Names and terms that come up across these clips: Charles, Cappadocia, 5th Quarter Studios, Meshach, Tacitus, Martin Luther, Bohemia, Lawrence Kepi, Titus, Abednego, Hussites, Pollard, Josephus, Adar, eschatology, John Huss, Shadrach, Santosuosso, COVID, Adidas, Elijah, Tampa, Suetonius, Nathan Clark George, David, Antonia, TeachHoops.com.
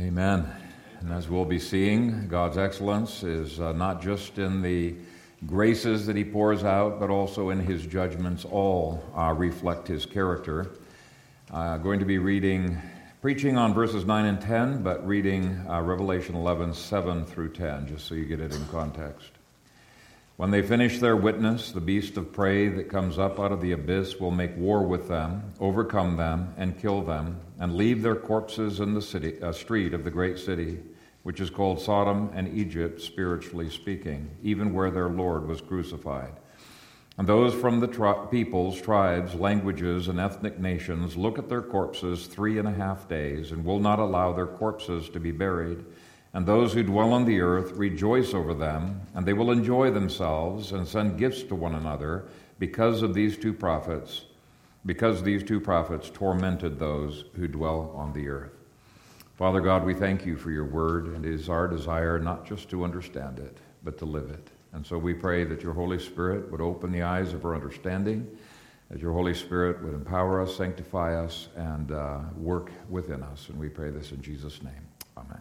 Amen. And as we'll be seeing, God's excellence is not just in the graces that he pours out, but also in his judgments. All reflect his character. Going to be preaching on verses 9 and 10, but reading Revelation 11, 7 through 10, just so you get it in context. When they finish their witness, the beast of prey that comes up out of the abyss will make war with them, overcome them, and kill them, and leave their corpses in the city, street of the great city, which is called Sodom and Egypt, spiritually speaking, even where their Lord was crucified. And those from the peoples, tribes, languages, and ethnic nations look at their corpses 3.5 days and will not allow their corpses to be buried. And those who dwell on the earth rejoice over them, and they will enjoy themselves and send gifts to one another because these two prophets tormented those who dwell on the earth. Father God, we thank you for your word, and it is our desire not just to understand it, but to live it. And so we pray that your Holy Spirit would open the eyes of our understanding, that your Holy Spirit would empower us, sanctify us, and work within us. And we pray this in Jesus' name. Amen.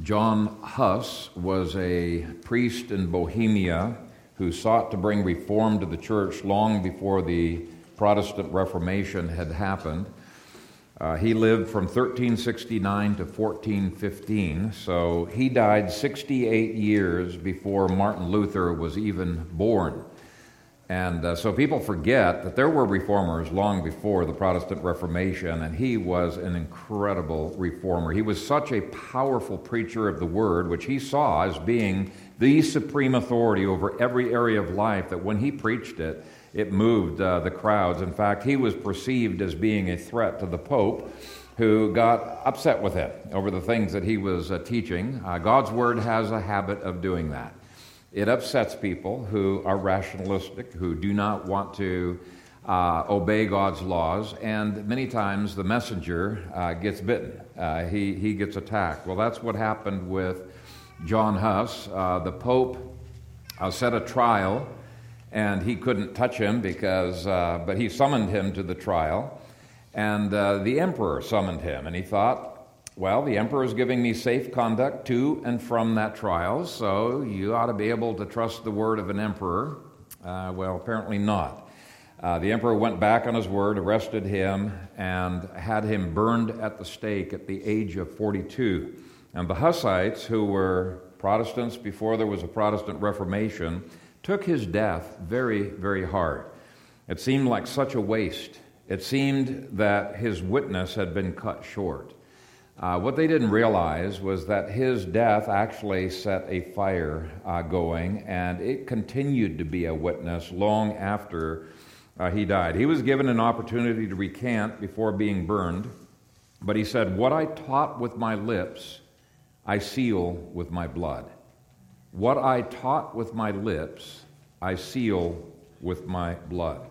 John Huss was a priest in Bohemia who sought to bring reform to the church long before the Protestant Reformation had happened. He lived from 1369 to 1415, so he died 68 years before Martin Luther was even born. And so people forget that there were reformers long before the Protestant Reformation, and he was an incredible reformer. He was such a powerful preacher of the word, which he saw as being the supreme authority over every area of life, that when he preached it, it moved the crowds. In fact, he was perceived as being a threat to the Pope, who got upset with him over the things that he was teaching. God's word has a habit of doing that. It upsets people who are rationalistic, who do not want to obey God's laws, and many times the messenger gets bitten. He gets attacked. Well, that's what happened with John Huss. The Pope set a trial, and he couldn't touch him but he summoned him to the trial, and the emperor summoned him, and he thought, well, the emperor is giving me safe conduct to and from that trial, so you ought to be able to trust the word of an emperor. Well, apparently not. The emperor went back on his word, arrested him, and had him burned at the stake at the age of 42. And the Hussites, who were Protestants before there was a Protestant Reformation, took his death very, very hard. It seemed like such a waste. It seemed that his witness had been cut short. What they didn't realize was that his death actually set a fire going, and it continued to be a witness long after he died. He was given an opportunity to recant before being burned, but he said, "What I taught with my lips, I seal with my blood. What I taught with my lips, I seal with my blood."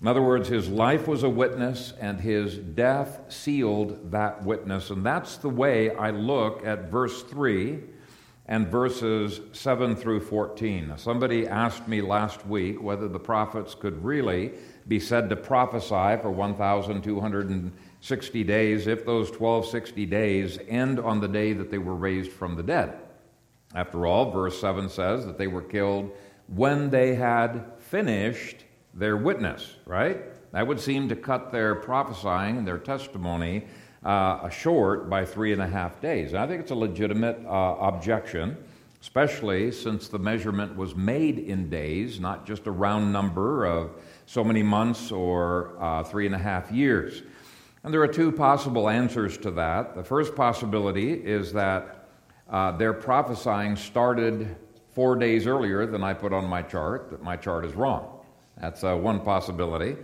In other words, his life was a witness, and his death sealed that witness. And that's the way I look at verse 3 and verses 7 through 14. Now, somebody asked me last week whether the prophets could really be said to prophesy for 1,260 days if those 1,260 days end on the day that they were raised from the dead. After all, verse 7 says that they were killed when they had finished their witness, right? That would seem to cut their prophesying, their testimony, short by 3.5 days. And I think it's a legitimate objection, especially since the measurement was made in days, not just a round number of so many months or 3.5 years. And there are two possible answers to that. The first possibility is that their prophesying started 4 days earlier than I put on my chart, that my chart is wrong. That's one possibility,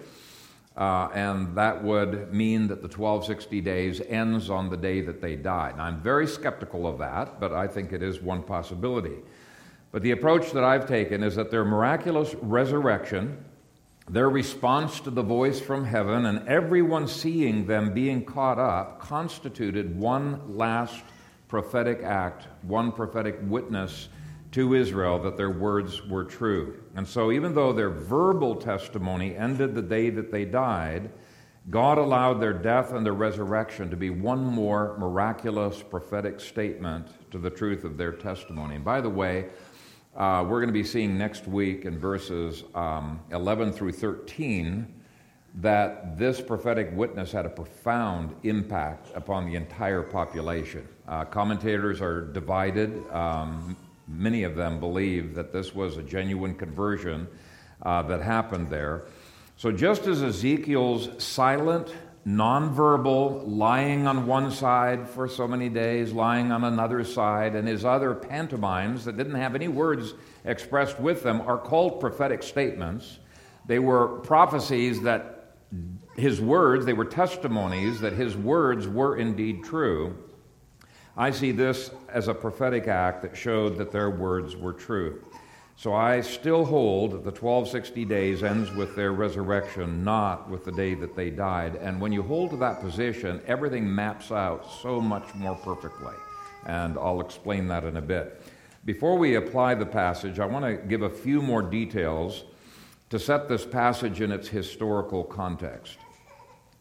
and that would mean that the 1,260 days ends on the day that they died. Now, I'm very skeptical of that, but I think it is one possibility. But the approach that I've taken is that their miraculous resurrection, their response to the voice from heaven, and everyone seeing them being caught up constituted one last prophetic act, one prophetic witness to Israel that their words were true. And so even though their verbal testimony ended the day that they died, God allowed their death and their resurrection to be one more miraculous prophetic statement to the truth of their testimony. And by the way, we're going to be seeing next week in verses 11 through 13 that this prophetic witness had a profound impact upon the entire population. Commentators are divided. Many of them believe that this was a genuine conversion that happened there. So just as Ezekiel's silent, nonverbal, lying on one side for so many days, lying on another side, and his other pantomimes that didn't have any words expressed with them are called prophetic statements. They were prophecies that his words, they were testimonies that his words were indeed true. I see this as a prophetic act that showed that their words were true. So I still hold that the 1260 days ends with their resurrection, not with the day that they died. And when you hold to that position, everything maps out so much more perfectly. And I'll explain that in a bit. Before we apply the passage, I want to give a few more details to set this passage in its historical context.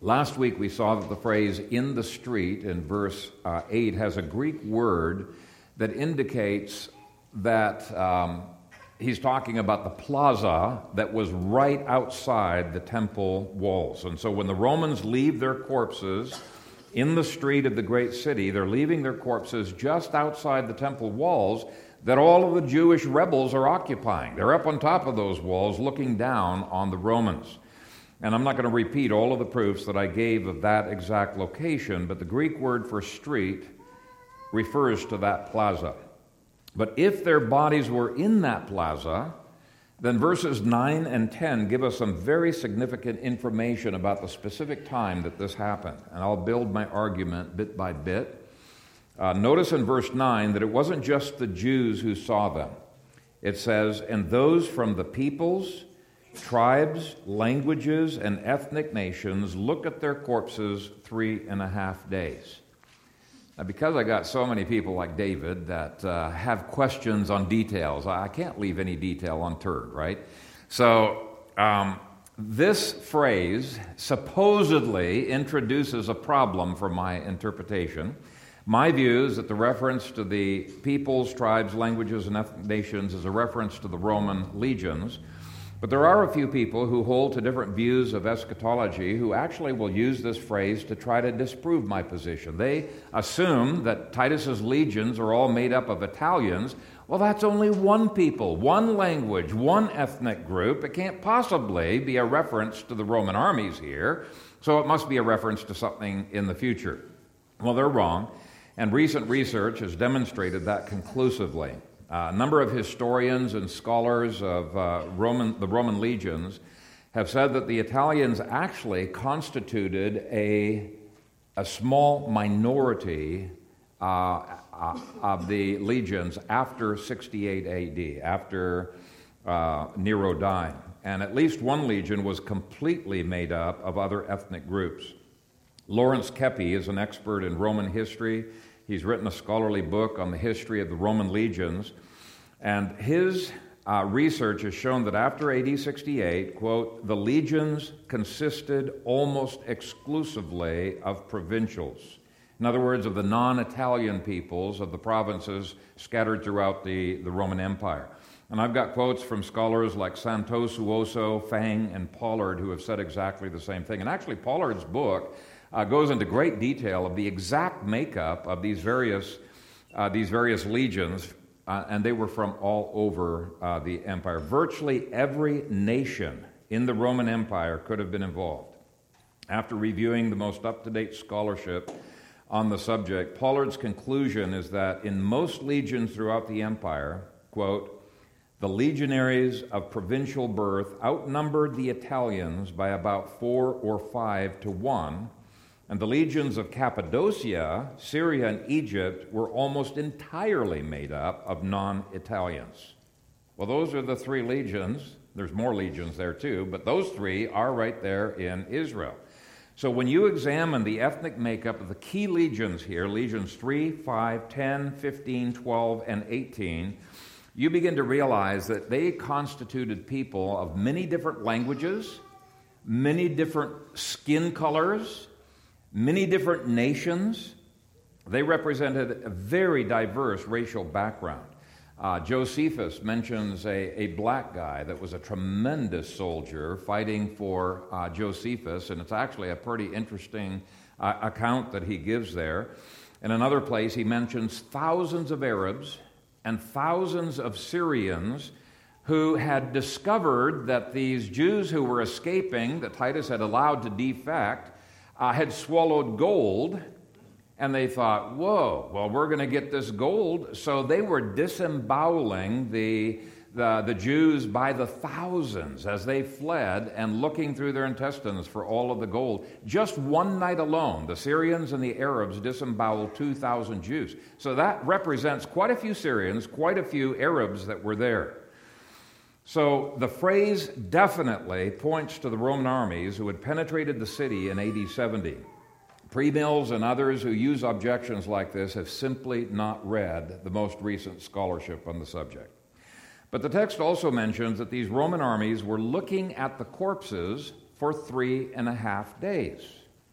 Last week we saw that the phrase "in the street" in verse 8 has a Greek word that indicates that he's talking about the plaza that was right outside the temple walls. And so when the Romans leave their corpses in the street of the great city, they're leaving their corpses just outside the temple walls that all of the Jewish rebels are occupying. They're up on top of those walls looking down on the Romans. And I'm not going to repeat all of the proofs that I gave of that exact location, but the Greek word for street refers to that plaza. But if their bodies were in that plaza, then verses 9 and 10 give us some very significant information about the specific time that this happened. And I'll build my argument bit by bit. Notice in verse 9 that it wasn't just the Jews who saw them. It says, "And those from the peoples, tribes, languages, and ethnic nations look at their corpses 3.5 days." Now, because I got so many people like David that have questions on details, I can't leave any detail unturned, right? So this phrase supposedly introduces a problem for my interpretation. My view is that the reference to the peoples, tribes, languages, and ethnic nations is a reference to the Roman legions. But there are a few people who hold to different views of eschatology who actually will use this phrase to try to disprove my position. They assume that Titus's legions are all made up of Italians. Well, that's only one people, one language, one ethnic group. It can't possibly be a reference to the Roman armies here, so it must be a reference to something in the future. Well, they're wrong, and recent research has demonstrated that conclusively. A number of historians and scholars of the Roman legions have said that the Italians actually constituted a small minority of the legions after 68 AD, after Nero died. And at least one legion was completely made up of other ethnic groups. Lawrence Kepi is an expert in Roman history. He's written a scholarly book on the history of the Roman legions, and his research has shown that after AD 68, quote, "the legions consisted almost exclusively of provincials." In other words, of the non-Italian peoples of the provinces scattered throughout the Roman Empire. And I've got quotes from scholars like Santosuosso, Fang, and Pollard who have said exactly the same thing. And actually, Pollard's book goes into great detail of the exact makeup of these various legions, and they were from all over the empire. Virtually every nation in the Roman Empire could have been involved. After reviewing the most up-to-date scholarship on the subject, Pollard's conclusion is that in most legions throughout the empire, quote, "the legionaries of provincial birth outnumbered the Italians by about 4 or 5 to 1, and the legions of Cappadocia, Syria, and Egypt were almost entirely made up of non-Italians." Well, those are the three legions. There's more legions there too, but those three are right there in Israel. So when you examine the ethnic makeup of the key legions here, legions 3, 5, 10, 15, 12, and 18, you begin to realize that they constituted people of many different languages, many different skin colors, many different nations. They represented a very diverse racial background. Josephus mentions a black guy that was a tremendous soldier fighting for Josephus, and it's actually a pretty interesting account that he gives there. In another place, he mentions thousands of Arabs and thousands of Syrians who had discovered that these Jews who were escaping, that Titus had allowed to defect, had swallowed gold. And they thought, whoa, well, we're going to get this gold. So they were disemboweling the Jews by the thousands as they fled and looking through their intestines for all of the gold. Just one night alone, the Syrians and the Arabs disemboweled 2,000 Jews. So that represents quite a few Syrians, quite a few Arabs that were there. So the phrase definitely points to the Roman armies who had penetrated the city in AD 70. Premills and others who use objections like this have simply not read the most recent scholarship on the subject. But the text also mentions that these Roman armies were looking at the corpses for 3.5 days.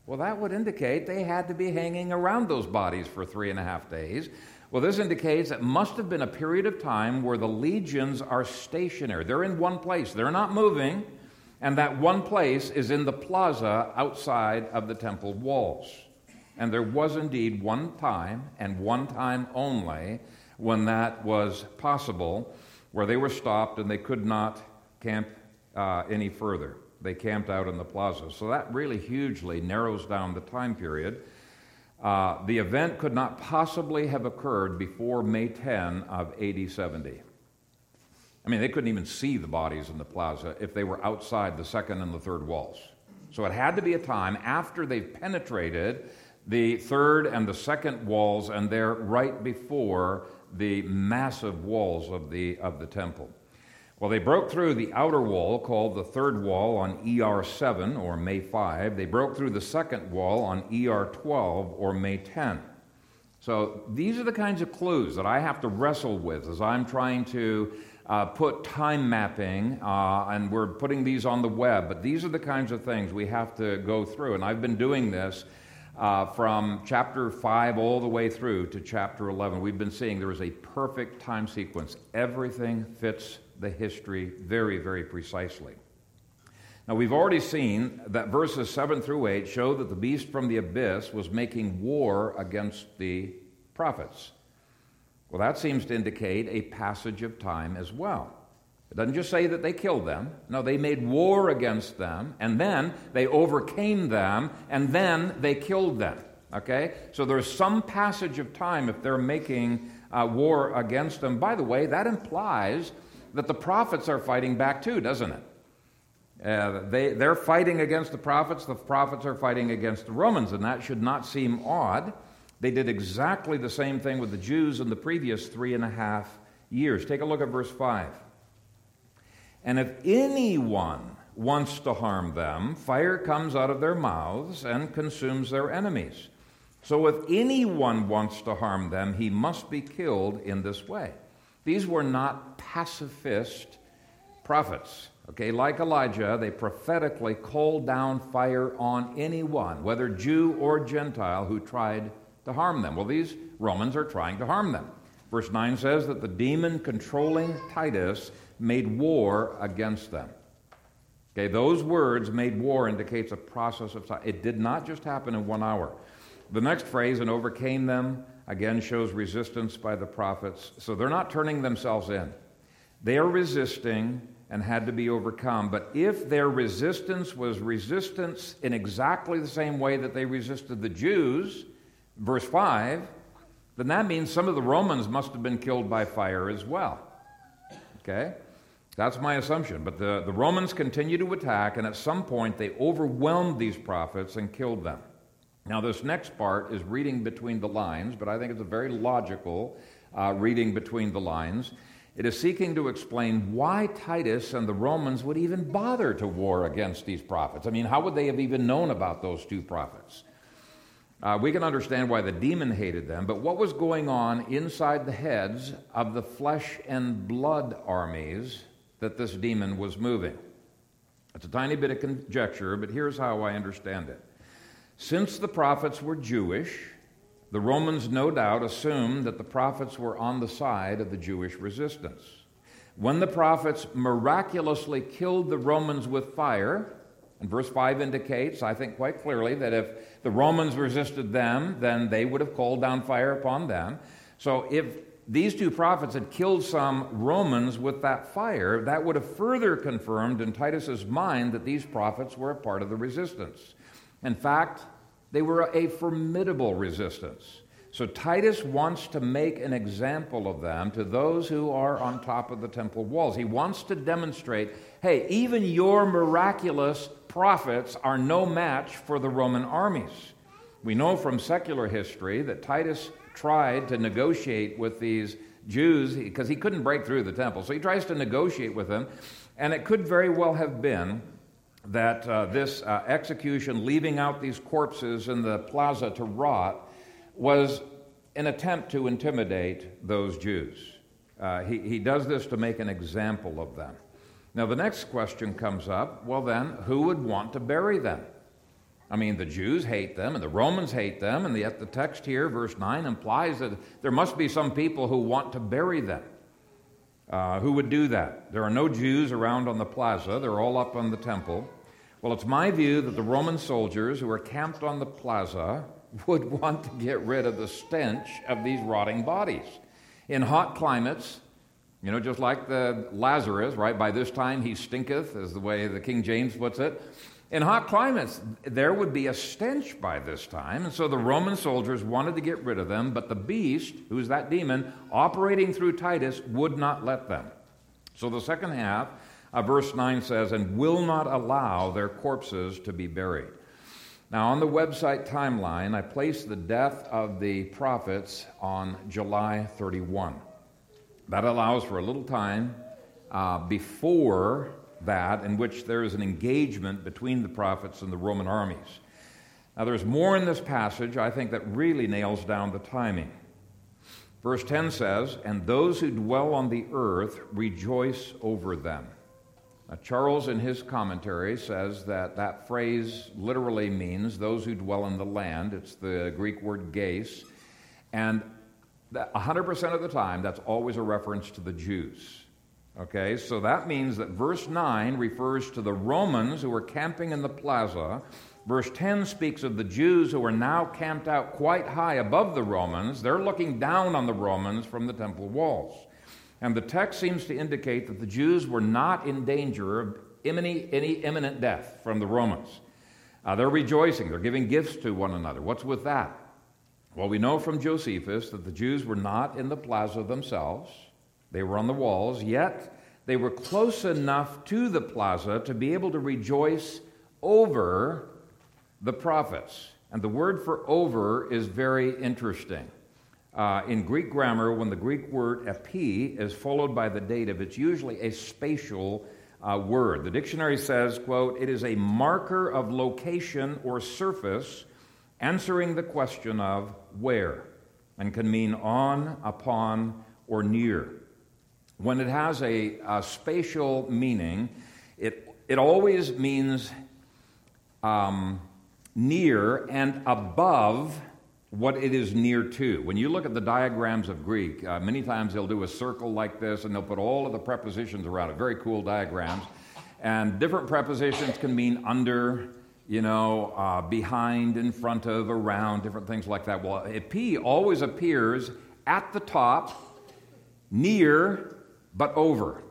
Well, that would indicate they had to be hanging around those bodies for 3.5 days. Well, this indicates it must have been a period of time where the legions are stationary. They're in one place. They're not moving. And that one place is in the plaza outside of the temple walls. And there was indeed one time, and one time only, when that was possible, where they were stopped and they could not camp any further. They camped out in the plaza. So that really hugely narrows down the time period. The event could not possibly have occurred before May 10 of AD 70. I mean, they couldn't even see the bodies in the plaza if they were outside the second and the third walls. So it had to be a time after they've penetrated the third and the second walls, and they're right before the massive walls of the temple. Well, they broke through the outer wall called the third wall on ER 7 or May 5. They broke through the second wall on ER 12 or May 10. So these are the kinds of clues that I have to wrestle with as I'm trying to put time mapping, and we're putting these on the web, but these are the kinds of things we have to go through. And I've been doing this from chapter 5 all the way through to chapter 11. We've been seeing there is a perfect time sequence. Everything fits the history very, very precisely. Now, we've already seen that verses 7 through 8 show that the beast from the abyss was making war against the prophets. Well, that seems to indicate a passage of time as well. It doesn't just say that they killed them. No, they made war against them, and then they overcame them, and then they killed them, okay? So there's some passage of time if they're making war against them. By the way, that implies that the prophets are fighting back too, doesn't it? They're fighting against the prophets are fighting against the Romans, and that should not seem odd. They did exactly the same thing with the Jews in the previous 3.5 years. Take a look at verse 5. And if anyone wants to harm them, fire comes out of their mouths and consumes their enemies. So if anyone wants to harm them, he must be killed in this way. These were not pacifist prophets. Okay, like Elijah, they prophetically called down fire on anyone, whether Jew or Gentile, who tried to harm them. Well, these Romans are trying to harm them. Verse 9 says that the demon controlling Titus made war against them. Okay, those words, made war, indicates a process of time. It did not just happen in 1 hour. The next phrase, and overcame them, again shows resistance by the prophets. So they're not turning themselves in. They are resisting and had to be overcome. But if their resistance was resistance in exactly the same way that they resisted the Jews, verse 5, then that means some of the Romans must have been killed by fire as well. Okay? That's my assumption. But the Romans continue to attack, and at some point they overwhelmed these prophets and killed them. Now, this next part is reading between the lines, but I think it's a very logical reading between the lines. It is seeking to explain why Titus and the Romans would even bother to war against these prophets. I mean, how would they have even known about those two prophets? We can understand why the demon hated them, but what was going on inside the heads of the flesh and blood armies that this demon was moving? It's a tiny bit of conjecture, but here's how I understand it. Since the prophets were Jewish, the Romans no doubt assumed that the prophets were on the side of the Jewish resistance. When the prophets miraculously killed the Romans with fire, and verse 5 indicates, I think quite clearly, that if the Romans resisted them, then they would have called down fire upon them. So if these two prophets had killed some Romans with that fire, that would have further confirmed in Titus's mind that these prophets were a part of the resistance. In fact, they were a formidable resistance. So Titus wants to make an example of them to those who are on top of the temple walls. He wants to demonstrate, hey, even your miraculous prophets are no match for the Roman armies. We know from secular history that Titus tried to negotiate with these Jews because he couldn't break through the temple. So he tries to negotiate with them, and it could very well have been that this execution, leaving out these corpses in the plaza to rot, was an attempt to intimidate those Jews. He does this to make an example of them. Now the next question comes up, well then, who would want to bury them? I mean, the Jews hate them, and the Romans hate them, and yet the text here, verse 9, implies that there must be some people who want to bury them. Who would do that? There are no Jews around on the plaza. They're all up on the temple. Well, it's my view that the Roman soldiers who are camped on the plaza would want to get rid of the stench of these rotting bodies. In hot climates, you know, just like the Lazarus, right? By this time he stinketh, is the way the King James puts it. In hot climates, there would be a stench by this time, and so the Roman soldiers wanted to get rid of them, but the beast, who's that demon, operating through Titus, would not let them. So the second half of verse 9 says, and will not allow their corpses to be buried. Now, on the website timeline, I placed the death of the prophets on July 31. That allows for a little time before that in which there is an engagement between the prophets and the Roman armies. Now there's more in this passage, I think, that really nails down the timing. Verse 10 says, and those who dwell on the earth rejoice over them. Now Charles in his commentary says that that phrase literally means those who dwell in the land. It's the Greek word geis, and 100% of the time that's always a reference to the Jews. Okay, so that means that verse 9 refers to the Romans who were camping in the plaza. Verse 10 speaks of the Jews who are now camped out quite high above the Romans. They're looking down on the Romans from the temple walls. And the text seems to indicate that the Jews were not in danger of any imminent death from the Romans. They're rejoicing. They're giving gifts to one another. What's with that? Well, we know from Josephus that the Jews were not in the plaza themselves. They were on the walls, yet they were close enough to the plaza to be able to rejoice over the prophets. And the word for over is very interesting. In Greek grammar, when the Greek word epi is followed by the dative, it's usually a spatial word. The dictionary says, quote, it is a marker of location or surface answering the question of where, and can mean on, upon, or near. When it has a spatial meaning, it always means near and above what it is near to. When you look at the diagrams of Greek, many times they'll do a circle like this, and they'll put all of the prepositions around it. Very cool diagrams. And different prepositions can mean under, behind, in front of, around, different things like that. Well, epi always appears at the top, near, but over,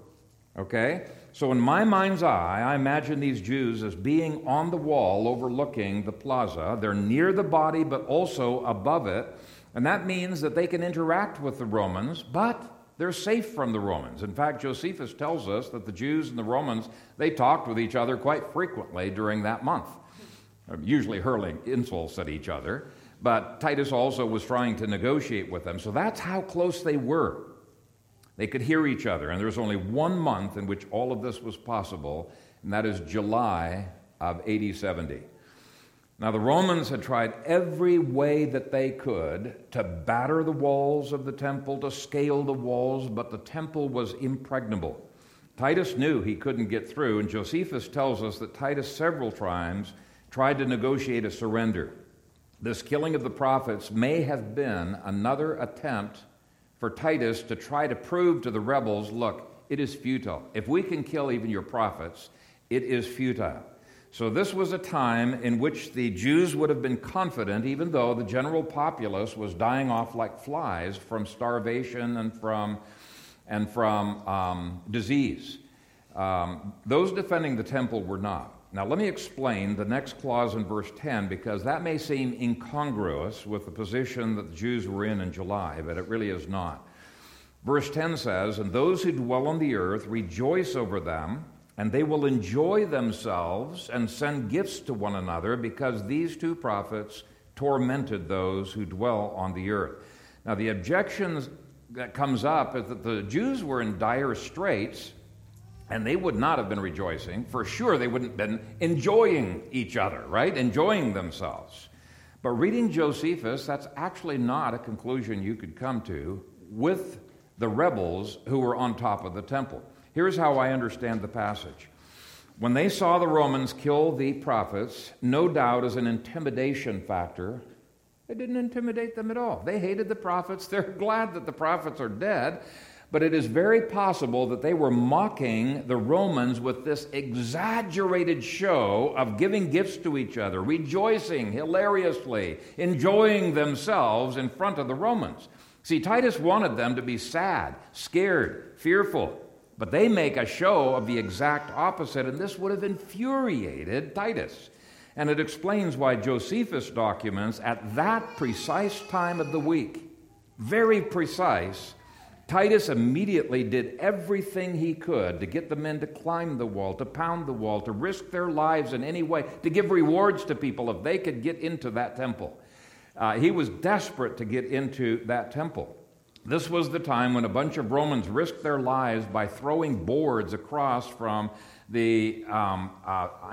okay? So in my mind's eye, I imagine these Jews as being on the wall overlooking the plaza. They're near the body, but also above it. And that means that they can interact with the Romans, but they're safe from the Romans. In fact, Josephus tells us that the Jews and the Romans, they talked with each other quite frequently during that month, usually hurling insults at each other. But Titus also was trying to negotiate with them. So that's how close they were. They could hear each other, and there was only one month in which all of this was possible, and that is July of AD 70. Now, the Romans had tried every way that they could to batter the walls of the temple, to scale the walls, but the temple was impregnable. Titus knew he couldn't get through, and Josephus tells us that Titus several times tried to negotiate a surrender. This killing of the prophets may have been another attempt for Titus to try to prove to the rebels, look, it is futile. If we can kill even your prophets, it is futile. So this was a time in which the Jews would have been confident, even though the general populace was dying off like flies from starvation and from disease. Those defending the temple were not. Now, let me explain the next clause in verse 10, because that may seem incongruous with the position that the Jews were in July, but it really is not. Verse 10 says, "And those who dwell on the earth rejoice over them, and they will enjoy themselves and send gifts to one another, because these two prophets tormented those who dwell on the earth." Now, the objections that comes up is that the Jews were in dire straits, and they would not have been rejoicing. For sure, they wouldn't have been enjoying each other, right? Enjoying themselves. But reading Josephus, that's actually not a conclusion you could come to with the rebels who were on top of the temple. Here's how I understand the passage. When they saw the Romans kill the prophets, no doubt as an intimidation factor, they didn't intimidate them at all. They hated the prophets. They're glad that the prophets are dead. But it is very possible that they were mocking the Romans with this exaggerated show of giving gifts to each other, rejoicing hilariously, enjoying themselves in front of the Romans. See, Titus wanted them to be sad, scared, fearful, but they make a show of the exact opposite, and this would have infuriated Titus. And it explains why Josephus documents at that precise time of the week, very precise, Titus immediately did everything he could to get the men to climb the wall, to pound the wall, to risk their lives in any way, to give rewards to people if they could get into that temple. He was desperate to get into that temple. This was the time when a bunch of Romans risked their lives by throwing boards across from the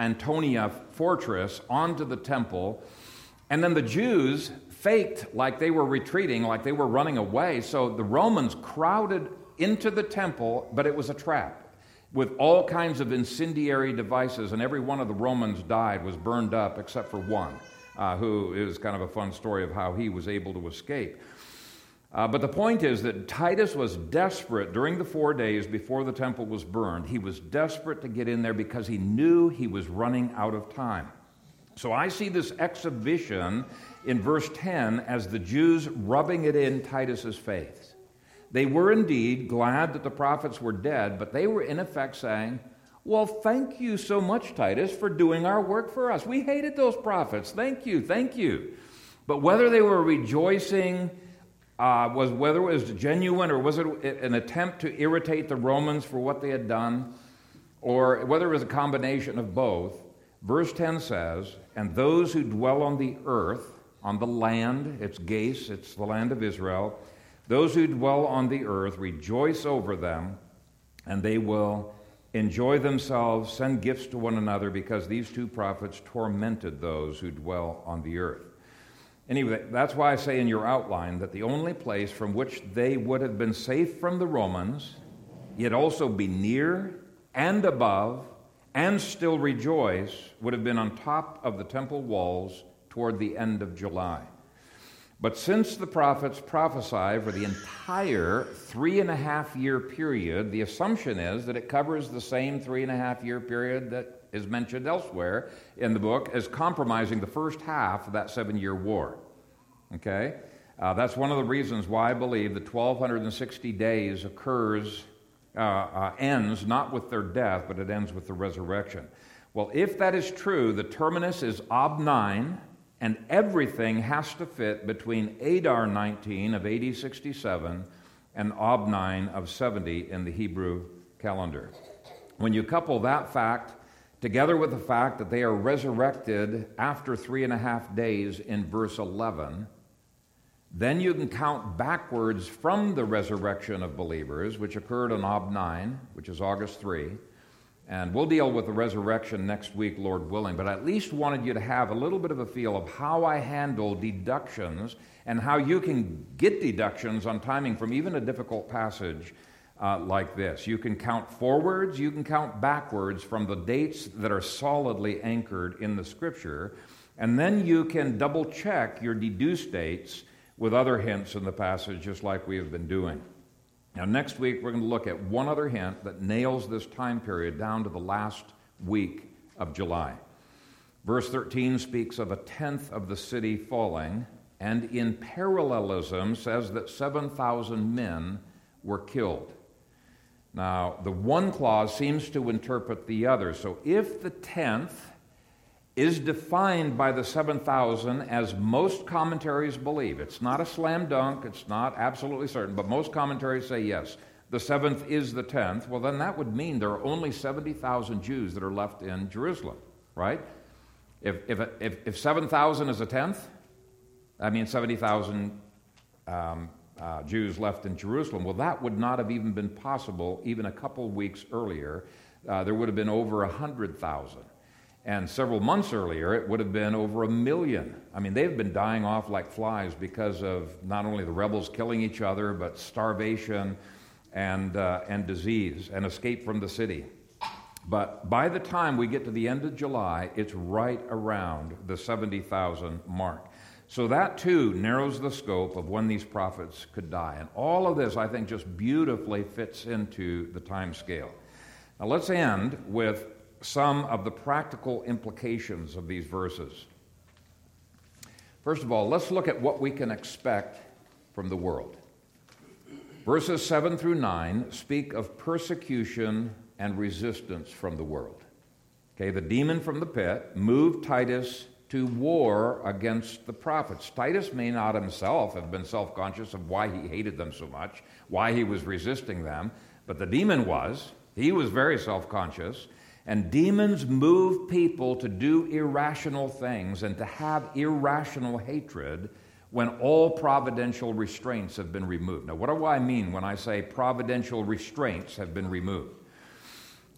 Antonia fortress onto the temple, and then the Jews faked like they were retreating, like they were running away. So the Romans crowded into the temple, but it was a trap with all kinds of incendiary devices, and every one of the Romans died, was burned up, except for one, who is kind of a fun story of how he was able to escape. But the point is that Titus was desperate during the 4 days before the temple was burned. He was desperate to get in there because he knew he was running out of time. So I see this exhibition in verse 10 as the Jews rubbing it in Titus's faith. They were indeed glad that the prophets were dead, but they were in effect saying, well, thank you so much, Titus, for doing our work for us. We hated those prophets. Thank you, thank you. But whether they were rejoicing, whether it was genuine or was it an attempt to irritate the Romans for what they had done, or whether it was a combination of both, verse 10 says, "And those who dwell on the earth," on the land, it's Gase, it's the land of Israel, "those who dwell on the earth rejoice over them, and they will enjoy themselves, send gifts to one another, because these two prophets tormented those who dwell on the earth." Anyway, that's why I say in your outline that the only place from which they would have been safe from the Romans, yet also be near and above, and still rejoice, would have been on top of the temple walls toward the end of July. But since the prophets prophesy for the entire 3.5 year period, the assumption is that it covers the same 3.5 year period that is mentioned elsewhere in the book as compromising the first half of that 7 year war. Okay? That's one of the reasons why I believe the 1,260 days ends not with their death, but it ends with the resurrection. Well, if that is true, the terminus is Ab 9, and everything has to fit between Adar 19 of AD 67 and Ab 9 of 70 in the Hebrew calendar. When you couple that fact together with the fact that they are resurrected after 3.5 days in verse 11, then you can count backwards from the resurrection of believers, which occurred on Ab 9, which is August 3. And we'll deal with the resurrection next week, Lord willing. But I at least wanted you to have a little bit of a feel of how I handle deductions and how you can get deductions on timing from even a difficult passage like this. You can count forwards, you can count backwards from the dates that are solidly anchored in the Scripture, and then you can double-check your deduced dates with other hints in the passage, just like we have been doing. Now, next week, we're going to look at one other hint that nails this time period down to the last week of July. Verse 13 speaks of a tenth of the city falling, and in parallelism says that 7,000 men were killed. Now, the one clause seems to interpret the other. So if the tenth is defined by the 7,000 as most commentaries believe, it's not a slam dunk, it's not absolutely certain, but most commentaries say yes, the seventh is the tenth, well then that would mean there are only 70,000 Jews that are left in Jerusalem, right? If 7,000 is a tenth, that means 70,000 Jews left in Jerusalem. Well, that would not have even been possible even a couple weeks earlier. There would have been over 100,000. And several months earlier, it would have been over 1 million. I mean, they've been dying off like flies because of not only the rebels killing each other, but starvation and disease and escape from the city. But by the time we get to the end of July, it's right around the 70,000 mark. So that, too, narrows the scope of when these prophets could die. And all of this, I think, just beautifully fits into the time scale. Now, let's end with some of the practical implications of these verses. First of all, let's look at what we can expect from the world. Verses 7 through 9 speak of persecution and resistance from the world. Okay, the demon from the pit moved Titus to war against the prophets. Titus may not himself have been self-conscious of why he hated them so much, why he was resisting them, but the demon was. He was very self-conscious, and demons move people to do irrational things and to have irrational hatred when all providential restraints have been removed. Now, what do I mean when I say providential restraints have been removed?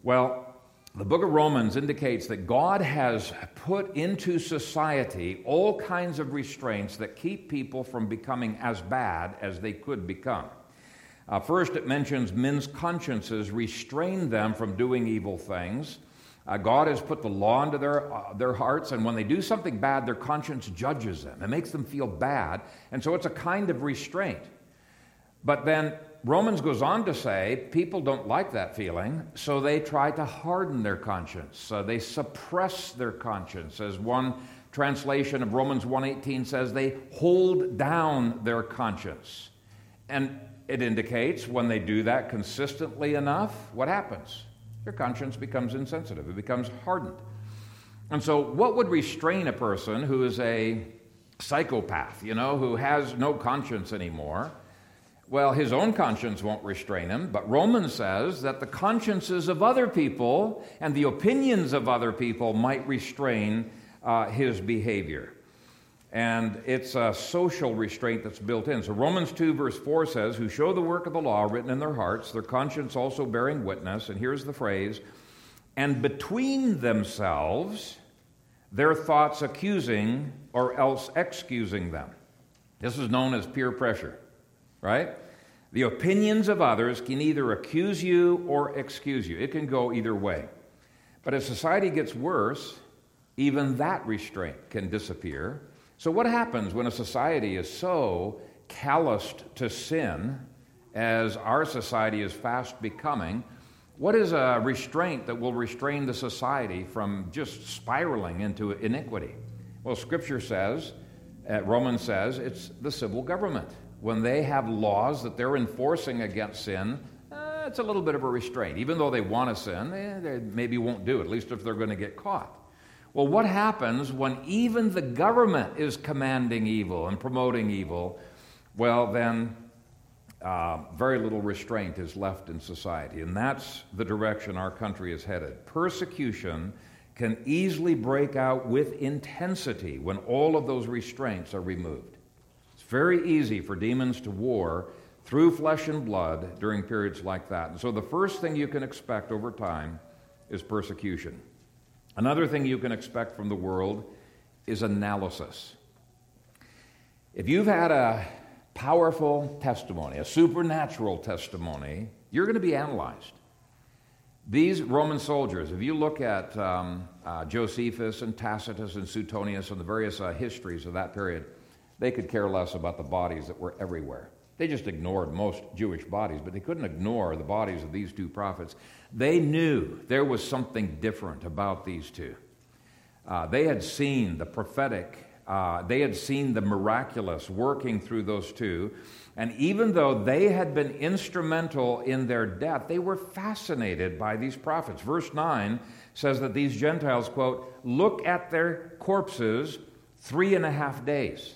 Well, the book of Romans indicates that God has put into society all kinds of restraints that keep people from becoming as bad as they could become. First, it mentions men's consciences restrain them from doing evil things. God has put the law into their hearts, and when they do something bad, their conscience judges them. It makes them feel bad, and so it's a kind of restraint. But then Romans goes on to say people don't like that feeling, so they try to harden their conscience. They suppress their conscience. As one translation of Romans 1:18 says, they hold down their conscience. And it indicates when they do that consistently enough, what happens? Their conscience becomes insensitive. It becomes hardened. And so what would restrain a person who is a psychopath, who has no conscience anymore? Well, his own conscience won't restrain him, but Romans says that the consciences of other people and the opinions of other people might restrain his behavior. And it's a social restraint that's built in. So Romans 2 verse 4 says, who show the work of the law written in their hearts, their conscience also bearing witness, and here's the phrase, and between themselves, their thoughts accusing or else excusing them. This is known as peer pressure. Right? The opinions of others can either accuse you or excuse you. It can go either way. But as society gets worse, even that restraint can disappear. So what happens when a society is so calloused to sin, as our society is fast becoming? What is a restraint that will restrain the society from just spiraling into iniquity? Well, Scripture says, Romans says, it's the civil government. When they have laws that they're enforcing against sin, it's a little bit of a restraint. Even though they want to sin, they maybe won't do, at least if they're going to get caught. Well, what happens when even the government is commanding evil and promoting evil? Well, then very little restraint is left in society, and that's the direction our country is headed. Persecution can easily break out with intensity when all of those restraints are removed. Very easy for demons to war through flesh and blood during periods like that. And so the first thing you can expect over time is persecution. Another thing you can expect from the world is analysis. If you've had a powerful testimony, a supernatural testimony You're going to be analyzed. These Roman soldiers, if you look at Josephus and Tacitus and Suetonius and the various histories of that period, they could care less about the bodies that were everywhere. They just ignored most Jewish bodies, but they couldn't ignore the bodies of these two prophets. They knew there was something different about these two. They had seen the prophetic, they had seen the miraculous working through those two, and even though they had been instrumental in their death, they were fascinated by these prophets. Verse 9 says that these Gentiles, quote, look at their corpses 3.5 days.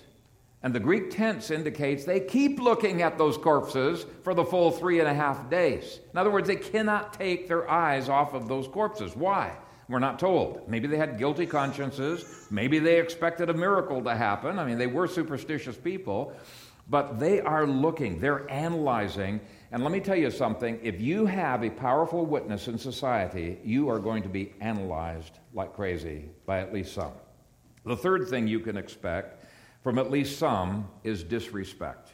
And the Greek tense indicates they keep looking at those corpses for the full 3.5 days. In other words, they cannot take their eyes off of those corpses. Why? We're not told. Maybe they had guilty consciences. Maybe they expected a miracle to happen. I mean, they were superstitious people. But they are looking. They're analyzing. And let me tell you something. If you have a powerful witness in society, you are going to be analyzed like crazy by at least some. The third thing you can expect from at least some is disrespect.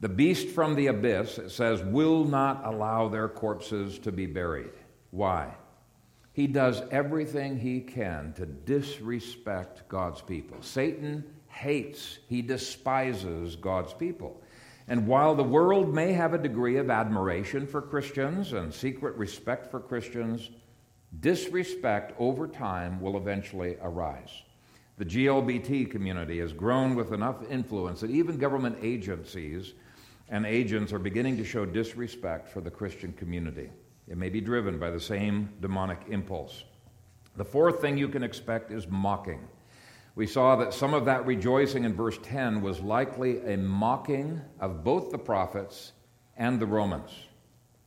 The beast from the abyss, it says, will not allow their corpses to be buried. Why? He does everything he can to disrespect God's people. Satan hates, he despises God's people. And while the world may have a degree of admiration for Christians and secret respect for Christians, disrespect over time will eventually arise. The GLBT community has grown with enough influence that even government agencies and agents are beginning to show disrespect for the Christian community. It may be driven by the same demonic impulse. The fourth thing you can expect is mocking. We saw that some of that rejoicing in verse 10 was likely a mocking of both the prophets and the Romans.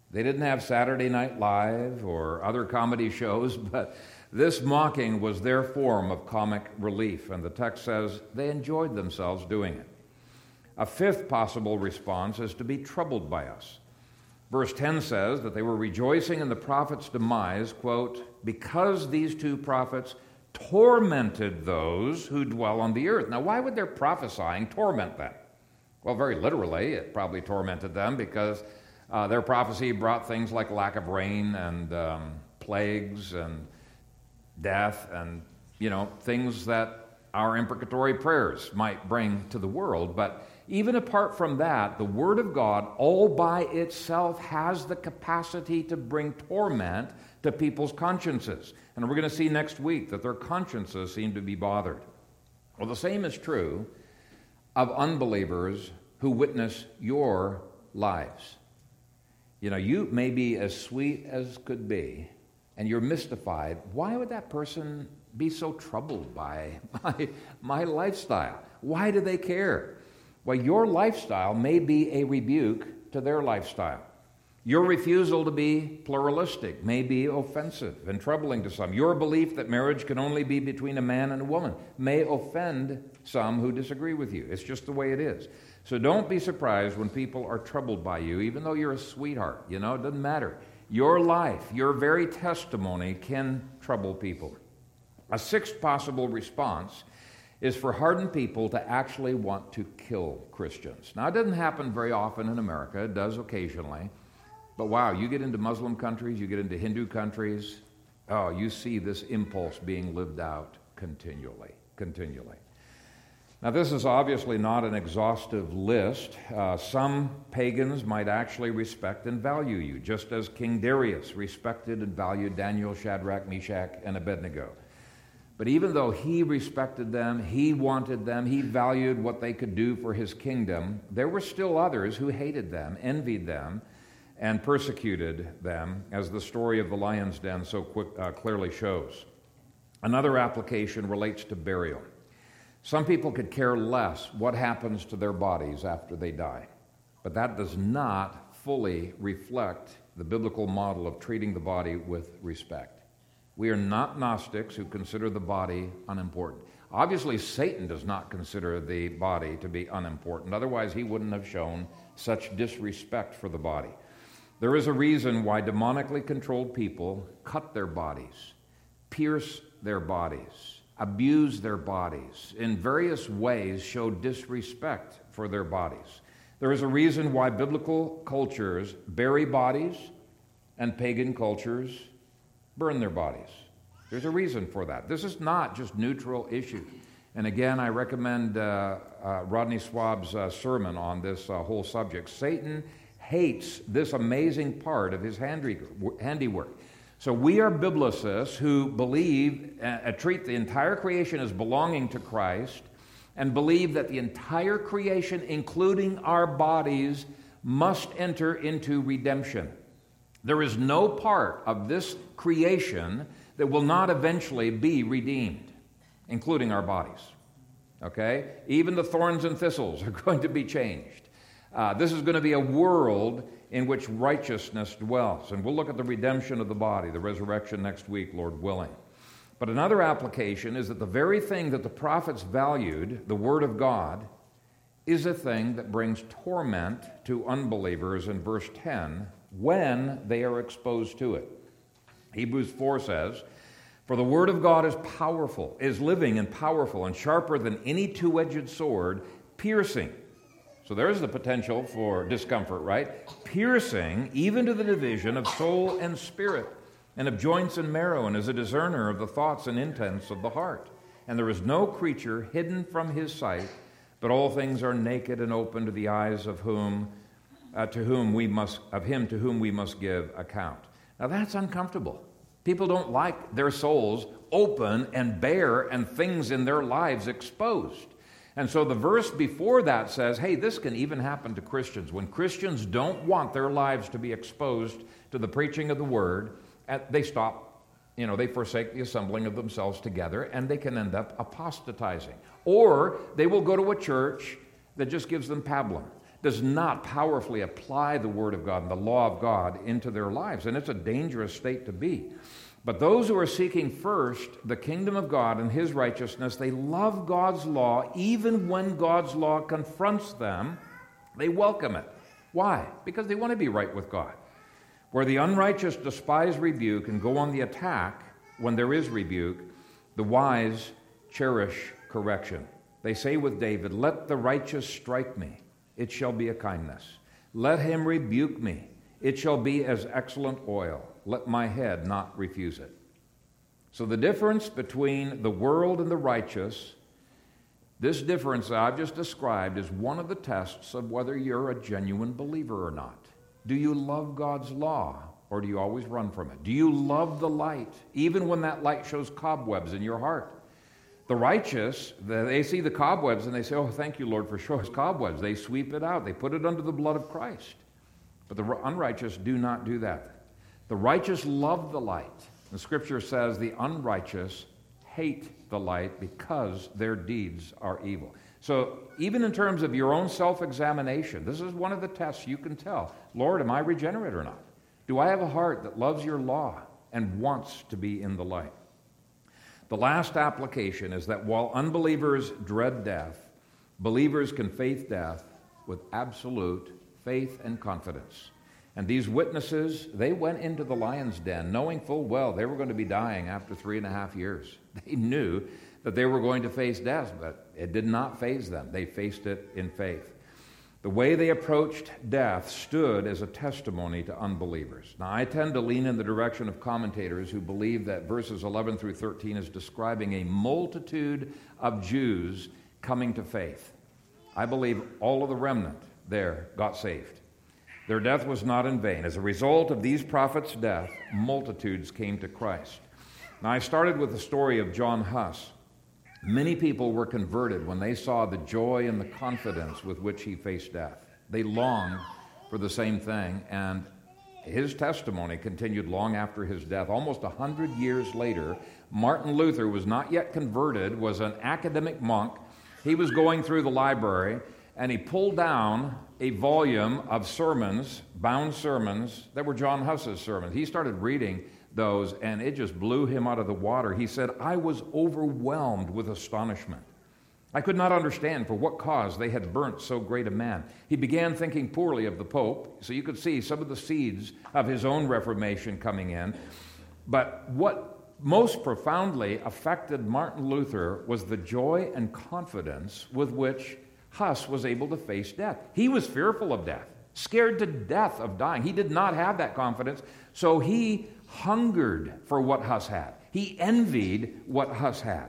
They didn't have Saturday Night Live or other comedy shows, but this mocking was their form of comic relief, and the text says they enjoyed themselves doing it. A fifth possible response is to be troubled by us. Verse 10 says that they were rejoicing in the prophet's demise, quote, because these two prophets tormented those who dwell on the earth. Now, why would their prophesying torment them? Well, very literally, it probably tormented them because their prophecy brought things like lack of rain and plagues and death and, you know, things that our imprecatory prayers might bring to the world, but even apart from that, the Word of God all by itself has the capacity to bring torment to people's consciences. And we're going to see next week that their consciences seem to be bothered. Well, the same is true of unbelievers who witness your lives. You know, you may be as sweet as could be, and you're mystified. Why would that person be so troubled by my lifestyle? Why do they care? Well, your lifestyle may be a rebuke to their lifestyle. Your refusal to be pluralistic may be offensive and troubling to some. Your belief that marriage can only be between a man and a woman may offend some who disagree with you. It's just the way it is. So don't be surprised when people are troubled by you, even though you're a sweetheart. You know, it doesn't matter. Your life, your very testimony can trouble people. A sixth possible response is for hardened people to actually want to kill Christians. Now, it doesn't happen very often in America. It does occasionally. But wow, you get into Muslim countries, you get into Hindu countries, oh, you see this impulse being lived out continually. Now, this is obviously not an exhaustive list. Some pagans might actually respect and value you, just as King Darius respected and valued Daniel, Shadrach, Meshach, and Abednego. But even though he respected them, he wanted them, he valued what they could do for his kingdom, there were still others who hated them, envied them, and persecuted them, as the story of the lion's den so clearly shows. Another application relates to burial. Some people could care less what happens to their bodies after they die, but that does not fully reflect the biblical model of treating the body with respect. We are not Gnostics who consider the body unimportant. Obviously, Satan does not consider the body to be unimportant. Otherwise, he wouldn't have shown such disrespect for the body. There is a reason why demonically controlled people cut their bodies, pierce their bodies, abuse their bodies, in various ways show disrespect for their bodies. There is a reason why biblical cultures bury bodies and pagan cultures burn their bodies. There's a reason for that. This is not just neutral issue. And again, I recommend Rodney Swaub's sermon on this whole subject. Satan hates this amazing part of his handiwork. So we are biblicists who believe, treat the entire creation as belonging to Christ and believe that the entire creation, including our bodies, must enter into redemption. There is no part of this creation that will not eventually be redeemed, including our bodies, okay? Even the thorns and thistles are going to be changed. This is going to be a world in which righteousness dwells, and we'll look at the redemption of the body, the resurrection next week, Lord willing. But another application is that the very thing that the prophets valued, the Word of God, is a thing that brings torment to unbelievers in verse 10 when they are exposed to it. Hebrews 4 says, "For the word of God is powerful, is living and powerful, and sharper than any two-edged sword, piercing." So there's the potential for discomfort, right? "Piercing even to the division of soul and spirit, and of joints and marrow, and is a discerner of the thoughts and intents of the heart. And there is no creature hidden from his sight, but all things are naked and open to the eyes of him to whom we must give account." Now that's uncomfortable. People don't like their souls open and bare and things in their lives exposed. And so the verse before that says, hey, this can even happen to Christians. When Christians don't want their lives to be exposed to the preaching of the word, they stop, they forsake the assembling of themselves together, and they can end up apostatizing. Or they will go to a church that just gives them pablum, does not powerfully apply the Word of God and the law of God into their lives, and it's a dangerous state to be. But those who are seeking first the kingdom of God and His righteousness, they love God's law. Even when God's law confronts them, they welcome it. Why? Because they want to be right with God. Where the unrighteous despise rebuke and go on the attack when there is rebuke, the wise cherish correction. They say with David, "Let the righteous strike me. It shall be a kindness. Let him rebuke me. It shall be as excellent oil. Let my head not refuse it." So the difference between the world and the righteous, this difference that I've just described, is one of the tests of whether you're a genuine believer or not. Do you love God's law, or do you always run from it? Do you love the light, even when that light shows cobwebs in your heart? The righteous, they see the cobwebs and they say, "Oh, thank you, Lord, for showing us cobwebs." They sweep it out. They put it under the blood of Christ. But the unrighteous do not do that. The righteous love the light. The Scripture says the unrighteous hate the light because their deeds are evil. So even in terms of your own self-examination, this is one of the tests you can tell. Lord, am I regenerate or not? Do I have a heart that loves your law and wants to be in the light? The last application is that while unbelievers dread death, believers can face death with absolute faith and confidence. And these witnesses, they went into the lion's den knowing full well they were going to be dying after 3.5 years. They knew that they were going to face death, but it did not faze them. They faced it in faith. The way they approached death stood as a testimony to unbelievers. Now, I tend to lean in the direction of commentators who believe that verses 11 through 13 is describing a multitude of Jews coming to faith. I believe all of the remnant there got saved. Their death was not in vain. As a result of these prophets' death, multitudes came to Christ. Now, I started with the story of John Huss. Many people were converted when they saw the joy and the confidence with which he faced death. They longed for the same thing, and his testimony continued long after his death. Almost 100 years later, Martin Luther was not yet converted, was an academic monk. He was going through the library, and he pulled down a volume of sermons, bound sermons, that were John Huss's sermons. He started reading those, and it just blew him out of the water. He said, "I was overwhelmed with astonishment. I could not understand for what cause they had burnt so great a man." He began thinking poorly of the Pope, so you could see some of the seeds of his own Reformation coming in. But what most profoundly affected Martin Luther was the joy and confidence with which Huss was able to face death. He was fearful of death, scared to death of dying. He did not have that confidence, so he hungered for what Huss had. He envied what Huss had.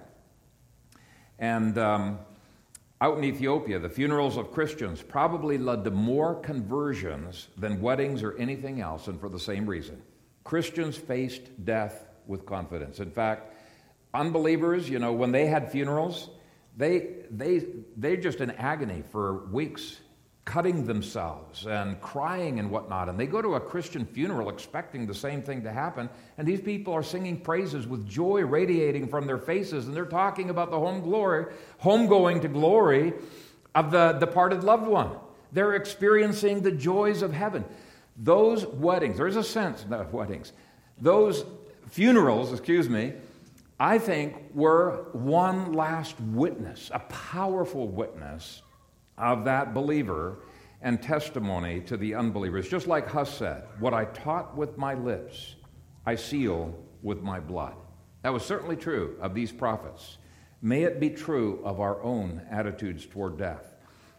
And out in Ethiopia, the funerals of Christians probably led to more conversions than weddings or anything else, and for the same reason. Christians faced death with confidence. In fact, unbelievers, you know, when they had funerals, they're just in agony for weeks, cutting themselves and crying and whatnot. And they go to a Christian funeral expecting the same thing to happen. And these people are singing praises with joy radiating from their faces. And they're talking about the homegoing to glory of the departed loved one. They're experiencing the joys of heaven. Those funerals, I think were one last witness, a powerful witness of that believer and testimony to the unbelievers. Just like Huss said, what I taught with my lips, I seal with my blood. That was certainly true of these prophets. May it be true of our own attitudes toward death.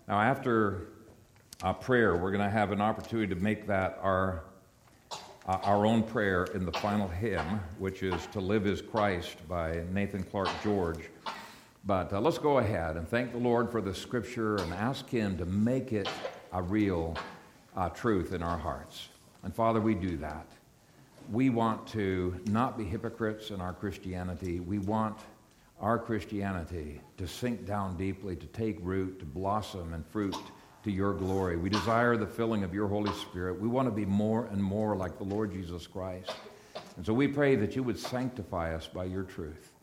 Now, after prayer, we're going to have an opportunity to make that our own prayer in the final hymn, which is To Live is Christ by Nathan Clark George. But let's go ahead and thank the Lord for the scripture and ask Him to make it a real truth in our hearts. And Father, we do that. We want to not be hypocrites in our Christianity. We want our Christianity to sink down deeply, to take root, to blossom and fruit to Your glory. We desire the filling of Your Holy Spirit. We want to be more and more like the Lord Jesus Christ. And so we pray that You would sanctify us by Your truth,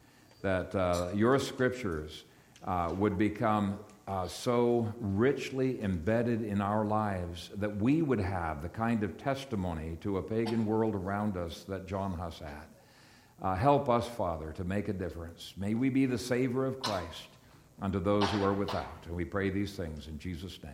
that Your scriptures would become so richly embedded in our lives that we would have the kind of testimony to a pagan world around us that John Huss had. Help us, Father, to make a difference. May we be the savor of Christ unto those who are without. And we pray these things in Jesus' name.